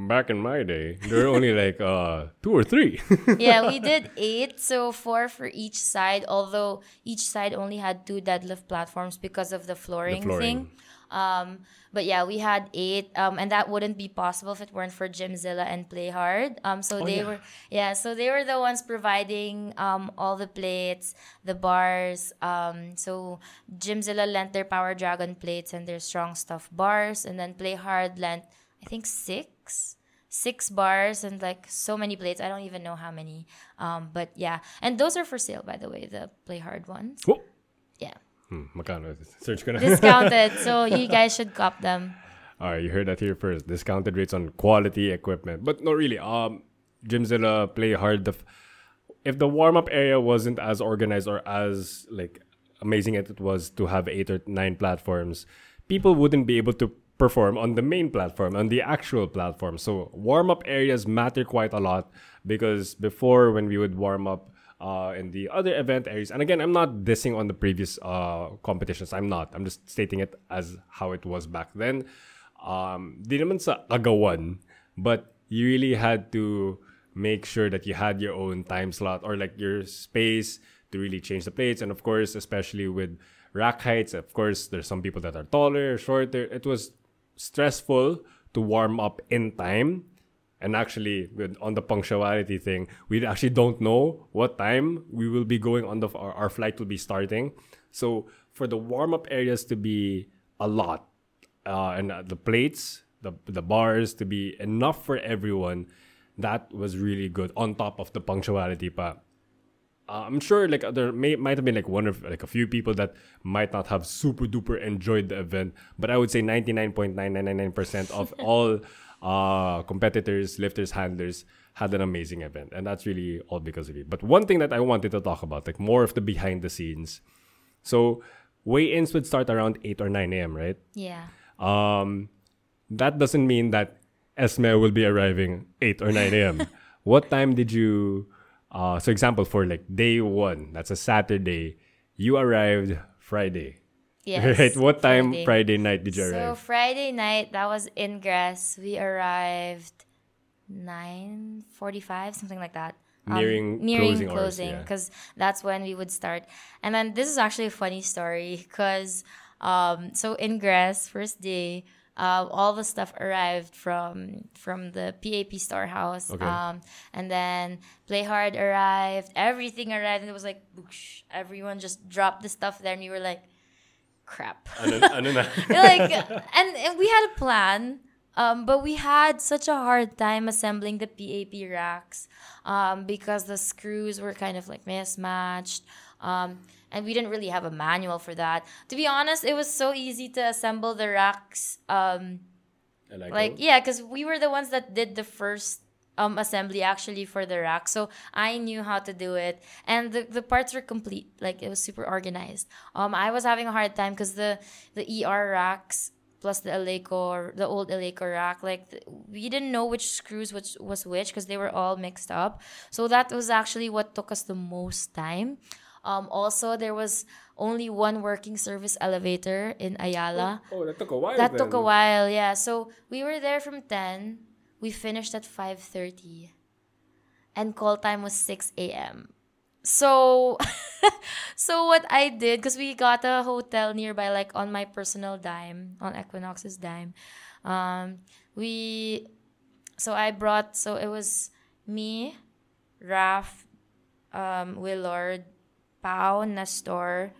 back in my day, there were only like uh, two or three. Yeah, we did eight, so four for each side, although each side only had two deadlift platforms because of the flooring, the flooring. thing. Um, but yeah, we had eight, um, and that wouldn't be possible if it weren't for Jimzilla and Playhard. Um, so oh, they yeah. were, yeah, so they were the ones providing, um, all the plates, the bars. Um, so Jimzilla lent their Power Dragon plates and their Strong Stuff bars, and then Playhard lent, I think, six, six bars and like so many plates. I don't even know how many. Um, but yeah, and those are for sale, by the way, the Playhard ones. Cool. Yeah. Hmm, Search ko na. Discounted. So you guys should cop them. Alright, you heard that here first. Discounted rates on quality equipment. But no, really. Um, Jimzilla, Playhard. The f- if the warm-up area wasn't as organized or as like amazing as it was to have eight or nine platforms, people wouldn't be able to perform on the main platform, on the actual platform. So warm-up areas matter quite a lot because before when we would warm up, Uh, in the other event areas. And again, I'm not dissing on the previous uh, competitions. I'm not. I'm just stating it as how it was back then. Um, di naman sa agawan, but you really had to make sure that you had your own time slot or like your space to really change the plates. And of course, especially with rack heights, of course, there's some people that are taller, shorter. It was stressful to warm up in time. And actually, with, on the punctuality thing, we actually don't know what time we will be going on the... Our, our flight will be starting. So, for the warm-up areas to be a lot. Uh, and uh, the plates, the the bars to be enough for everyone. That was really good on top of the punctuality pa. Uh, I'm sure like there may might have been like one of like a few people that might not have super duper enjoyed the event, but I would say ninety-nine point nine nine nine nine percent of all uh, competitors, lifters, handlers had an amazing event, and that's really all because of it. But one thing that I wanted to talk about, like more of the behind the scenes. So weigh-ins would start around eight or nine a.m., right? Yeah. Um, that doesn't mean that Esme will be arriving eight or nine a.m. What time did you... Uh, so example, for like day one, that's a Saturday, you arrived Friday. Yes. Right? What time Friday, Friday night did you so arrive? So Friday night, that was ingress. We arrived nine forty-five, something like that. Um, nearing, nearing closing. Because yeah. that's when we would start. And then this is actually a funny story because um, so ingress, first day, Uh, all the stuff arrived from from the P A P storehouse. Okay. Um, and then Playhard arrived. Everything arrived. And it was like, whoosh, everyone just dropped the stuff there. And we were like, crap. Anun- anun- like, and, and we had a plan. Um, but we had such a hard time assembling the P A P racks um, because the screws were kind of like mismatched. Um, and we didn't really have a manual for that. To be honest, it was so easy to assemble the racks. Um, like, like yeah, because we were the ones that did the first um, assembly actually for the rack. So I knew how to do it. And the, the parts were complete. Like, it was super organized. Um, I was having a hard time because the, the E R racks plus the Eleiko, the old Eleiko rack, like, th- we didn't know which screws which was which because they were all mixed up. So that was actually what took us the most time. Um, also, there was only one working service elevator in Ayala. Oh, oh that took a while. That then. took a while, yeah. So we were there from ten. We finished at five thirty. And call time was six a.m. So, so what I did, because we got a hotel nearby, like on my personal dime, on Equinox's dime. Um, we, so I brought, so it was me, Raf, um, Willard, Pao, Nestor,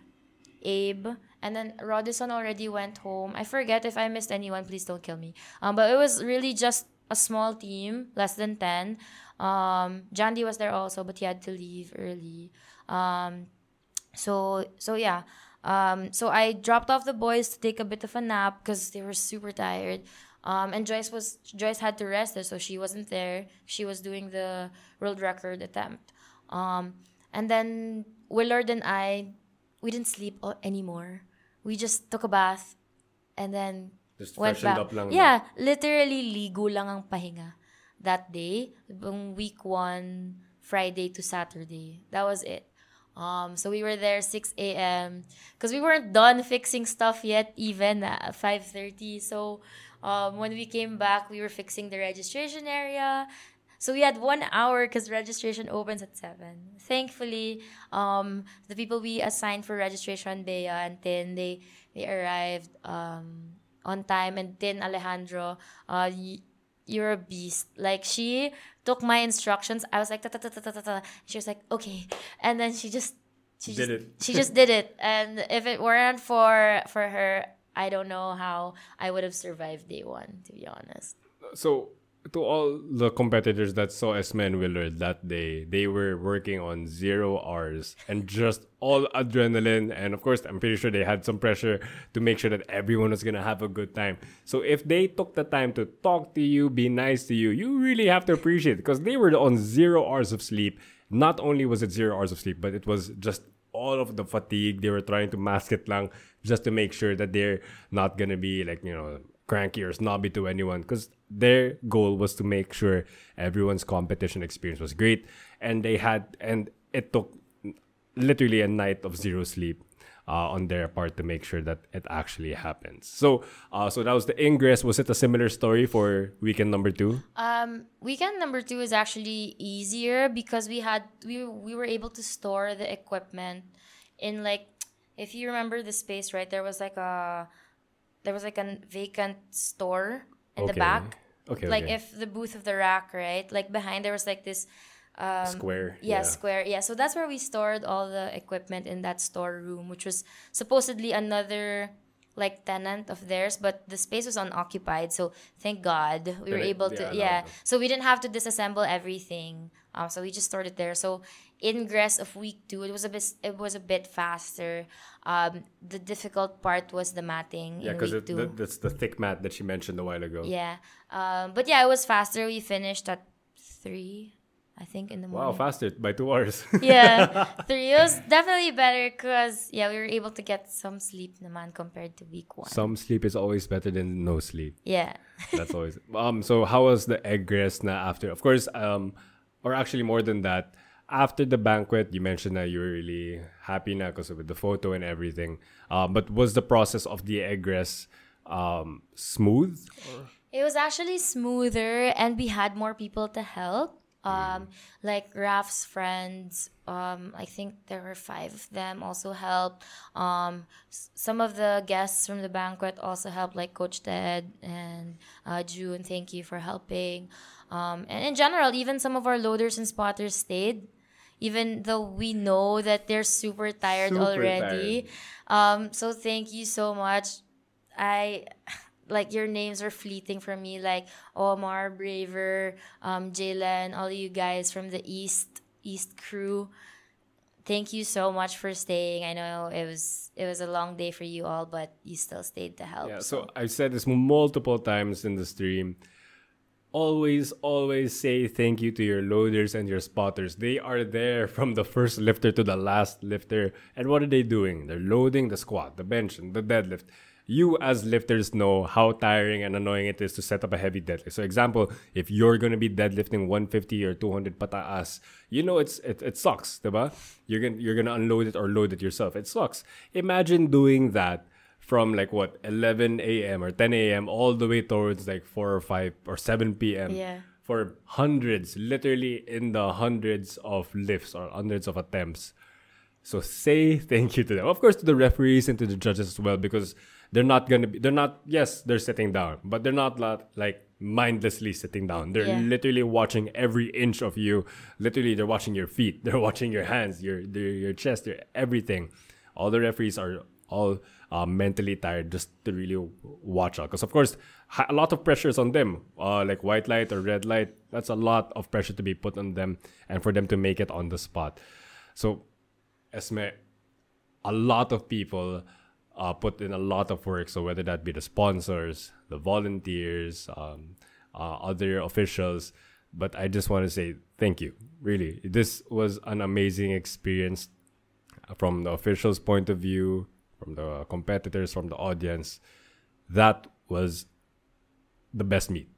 Abe, and then Rodison already went home. I forget if I missed anyone. Please don't kill me. Um, but it was really just a small team, less than ten. Um, Jandy was there also, but he had to leave early. Um, so so yeah. Um, so I dropped off the boys to take a bit of a nap because they were super tired. Um, and Joyce was Joyce had to rest there, so she wasn't there. She was doing the world record attempt. Um, and then Willard and I, we didn't sleep anymore. We just took a bath and then just went freshened back. Up lang yeah, lang. Literally ligo lang ang pahinga that day. Week one, Friday to Saturday. That was it. Um, so we were there six a.m. because we weren't done fixing stuff yet even at five thirty. So um, when we came back, we were fixing the registration area. So we had one hour because registration opens at seven. Thankfully, um, the people we assigned for registration, Bea and Tin, they they arrived um, on time. And Tin, Alejandro, uh, y- you're a beast. Like, she took my instructions. I was like, ta ta ta ta ta ta. She was like, okay. And then she just she did just, it. She just did it. And if it weren't for for her, I don't know how I would have survived day one. To be honest. So. To all the competitors that saw Esme and Willard that day, they were working on zero hours and just all adrenaline. And of course, I'm pretty sure they had some pressure to make sure that everyone was going to have a good time. So if they took the time to talk to you, be nice to you, you really have to appreciate it because they were on zero hours of sleep. Not only was it zero hours of sleep, but it was just all of the fatigue. They were trying to mask it lang just to make sure that they're not going to be like, you know, cranky or snobby to anyone because their goal was to make sure everyone's competition experience was great, and they had and it took literally a night of zero sleep uh, on their part to make sure that it actually happens. So, uh, so that was the ingress. Was it a similar story for weekend number two? Um, weekend number two is actually easier because we had we we were able to store the equipment in, like, if you remember the space, right? There was like a There was like a vacant store in okay. the back. Okay. Like okay. if the booth of the rack, right? Like behind there was like this um, square. Yeah, yeah, square. Yeah. So that's where we stored all the equipment in that storeroom, which was supposedly another like tenant of theirs, but the space was unoccupied, so thank God we they, were able to yeah them. So we didn't have to disassemble everything, um so we just stored it there. So ingress of week two, it was a bit it was a bit faster. Um the difficult part was the matting. Yeah, because th- that's the thick mat that she mentioned a while ago. Yeah. Um but yeah, it was faster. We finished at three, I think, in the morning. Wow, faster by two hours. Yeah, three. It was definitely better because, yeah, we were able to get some sleep naman compared to week one. Some sleep is always better than no sleep. Yeah. That's always... Um. So how was the egress na after? Of course, um, or actually more than that, after the banquet, you mentioned that you were really happy na because with the photo and everything. Um, but was the process of the egress um, smooth? Or? It was actually smoother and we had more people to help. Um, like Raf's friends, um, I think there were five of them also helped. Um, s- some of the guests from the banquet also helped, like Coach Ted and uh, June. Thank you for helping. Um, and in general, even some of our loaders and spotters stayed, even though we know that they're super tired super already. Tired. Um, so thank you so much. I... Like, your names were fleeting for me. Like, Omar, Braver, um, Jalen, all you guys from the East East crew. Thank you so much for staying. I know it was it was a long day for you all, but you still stayed to help. Yeah, so I've said this multiple times in the stream. Always, always say thank you to your loaders and your spotters. They are there from the first lifter to the last lifter. And what are they doing? They're loading the squat, the bench, and the deadlift. You as lifters know how tiring and annoying it is to set up a heavy deadlift. So example, if you're going to be deadlifting one fifty or two hundred pataas, you know it's it, it sucks, diba? You're going you're going to unload it or load it yourself. It sucks. Imagine doing that from like what, eleven a.m. or ten a.m. all the way towards like four or five or seven p.m. Yeah. For hundreds, literally in the hundreds of lifts or hundreds of attempts. So say thank you to them. Of course, to the referees and to the judges as well, because they're not going to be, they're not, yes, they're sitting down, but they're not like mindlessly sitting down. They're yeah. literally watching every inch of you. Literally, they're watching your feet. They're watching your hands, your their, your chest, your everything. All the referees are all uh, mentally tired just to really watch out. Because, of course, a lot of pressure is on them. Uh, like white light or red light, that's a lot of pressure to be put on them and for them to make it on the spot. So, Esme, a lot of people uh, put in a lot of work. So whether that be the sponsors, the volunteers, um, uh, other officials. But I just want to say thank you. Really, this was an amazing experience from the officials' point of view, from the competitors, from the audience. That was the best meet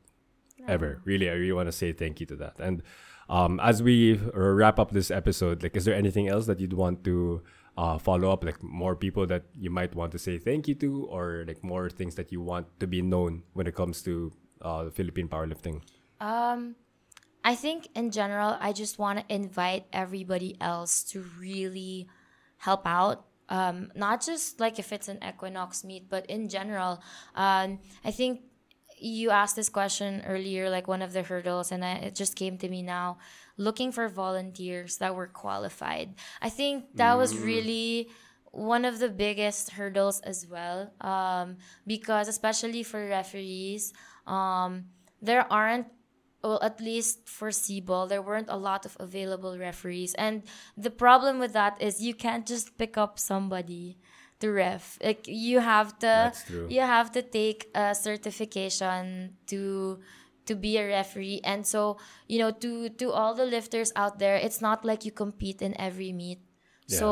yeah. ever. Really, I really want to say thank you to that. And Um, as we wrap up this episode, like, is there anything else that you'd want to uh, follow up? Like, more people that you might want to say thank you to, or like more things that you want to be known when it comes to uh, Philippine powerlifting? Um, I think in general, I just want to invite everybody else to really help out. Um, not just like if it's an Equinox meet, but in general, um, I think. You asked this question earlier, like one of the hurdles, and I, it just came to me now. Looking for volunteers that were qualified. I think that mm. was really one of the biggest hurdles as well, um, because especially for referees, um, there aren't, well, at least for SIBOL, there weren't a lot of available referees. And the problem with that is you can't just pick up somebody to ref. Like, you have to you have to take a certification to to be a referee. And so, you know, to to all the lifters out there, it's not like you compete in every meet. Yeah. So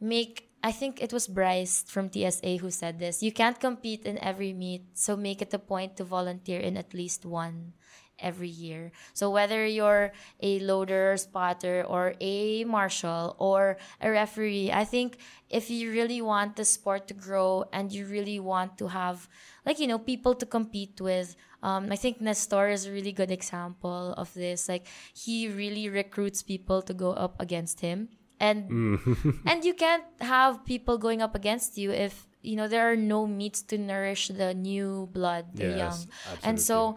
make I think it was Bryce from T S A who said this. You can't compete in every meet, so make it a point to volunteer in at least one every year. So whether you're a loader, spotter, or a marshal, or a referee, I think if you really want the sport to grow and you really want to have, like, you know, people to compete with, um, I think Nestor is a really good example of this. Like, he really recruits people to go up against him. And mm. and you can't have people going up against you if, you know, there are no meats to nourish the new blood, the yes, young. Absolutely. And so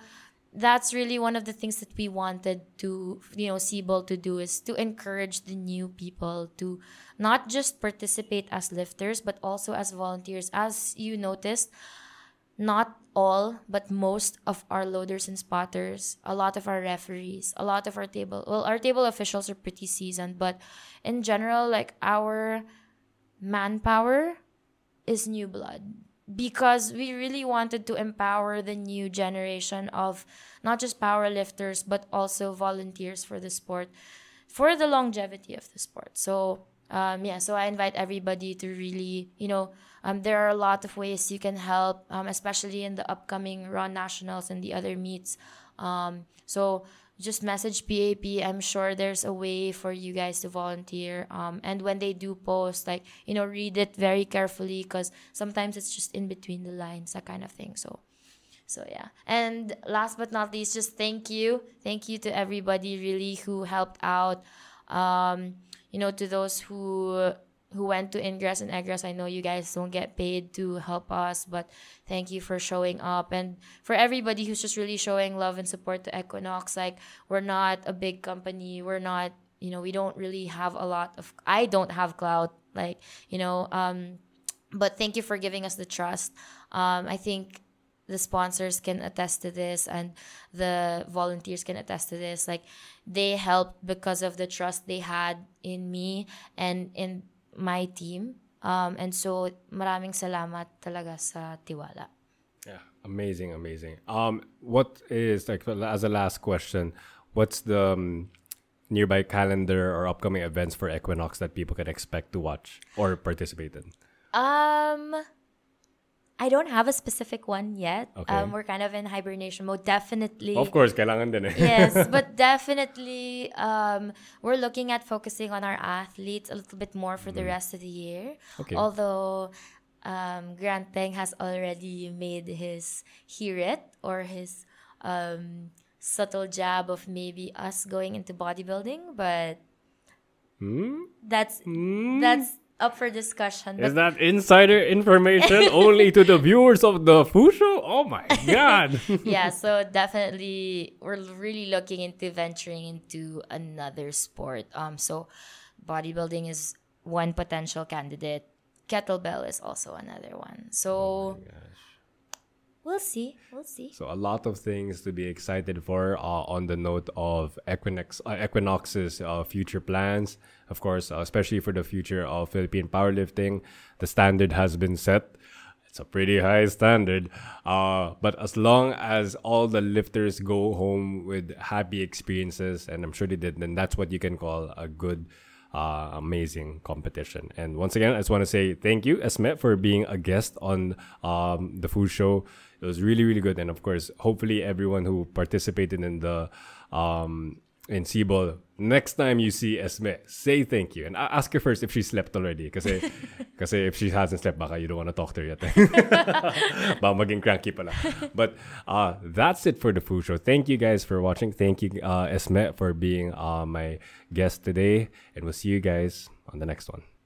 that's really one of the things that we wanted to, you know, SIBOL to do, is to encourage the new people to not just participate as lifters, but also as volunteers. As you noticed, not all, but most of our loaders and spotters, a lot of our referees, a lot of our table, well, our table officials are pretty seasoned, but in general, like, our manpower is new blood. Because we really wanted to empower the new generation of not just powerlifters, but also volunteers for the sport, for the longevity of the sport. So, um, yeah, so I invite everybody to really, you know, um, there are a lot of ways you can help, um, especially in the upcoming Raw Nationals and the other meets. Um, so just message P A P. I'm sure there's a way for you guys to volunteer. Um, and when they do post, like, you know, read it very carefully, because sometimes it's just in between the lines, that kind of thing. So, so yeah. And last but not least, just thank you. Thank you to everybody really who helped out. Um, you know, to those who who went to Ingress and Egress. I know you guys don't get paid to help us, but thank you for showing up. And for everybody who's just really showing love and support to Equinox, like, we're not a big company. We're not, you know, we don't really have a lot of, I don't have clout, like, you know, um, but thank you for giving us the trust. Um, I think the sponsors can attest to this, and the volunteers can attest to this. Like, they helped because of the trust they had in me and in my team, um, and so maraming salamat talaga sa tiwala. Yeah, amazing, amazing. Um, what is, like, as a last question, what's the um, nearby calendar or upcoming events for Equinox that people can expect to watch or participate in? Um, I don't have a specific one yet. Okay. Um, we're kind of in hibernation mode. Definitely. Of course, kailangan din eh. Yes, but definitely, um, we're looking at focusing on our athletes a little bit more for mm. the rest of the year. Okay. Although, um, Grant Teng has already made his hirit, or his um, subtle jab of maybe us going into bodybuilding, but mm? that's mm? that's. up for discussion. Is that insider information only to the viewers of the Fusho? Oh my God. Yeah, so definitely we're really looking into venturing into another sport. Um, so bodybuilding is one potential candidate. Kettlebell is also another one. So oh my gosh. We'll see. We'll see. So a lot of things to be excited for uh, on the note of Equinox, uh, Equinox's uh, future plans. Of course, uh, especially for the future of Philippine powerlifting, the standard has been set. It's a pretty high standard. Uh, but as long as all the lifters go home with happy experiences, and I'm sure they did, then that's what you can call a good, Uh, amazing competition. And once again, I just want to say thank you, Esme, for being a guest on um, the Fusho. It was really, really good. And of course, hopefully everyone who participated in the um, in SIBOL, next time you see Esme, say thank you. And I- ask her first if she slept already. Because if she hasn't slept, baka you don't want to talk to her yet. Baka maging cranky pala. But uh, that's it for the Fusho. Thank you guys for watching. Thank you, uh, Esme, for being uh, my guest today, and we'll see you guys on the next one.